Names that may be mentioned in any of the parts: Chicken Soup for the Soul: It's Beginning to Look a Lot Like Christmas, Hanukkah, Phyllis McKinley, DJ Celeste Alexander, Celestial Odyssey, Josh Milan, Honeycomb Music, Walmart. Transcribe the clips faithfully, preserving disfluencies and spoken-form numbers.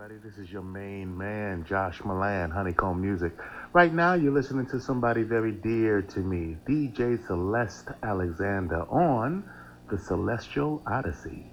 everybody. This is your main man, Josh Milan, Honeycomb Music. Right now, you're listening to somebody very dear to me, D J Celeste Alexander, on the Celestial Odyssey.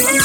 I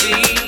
be.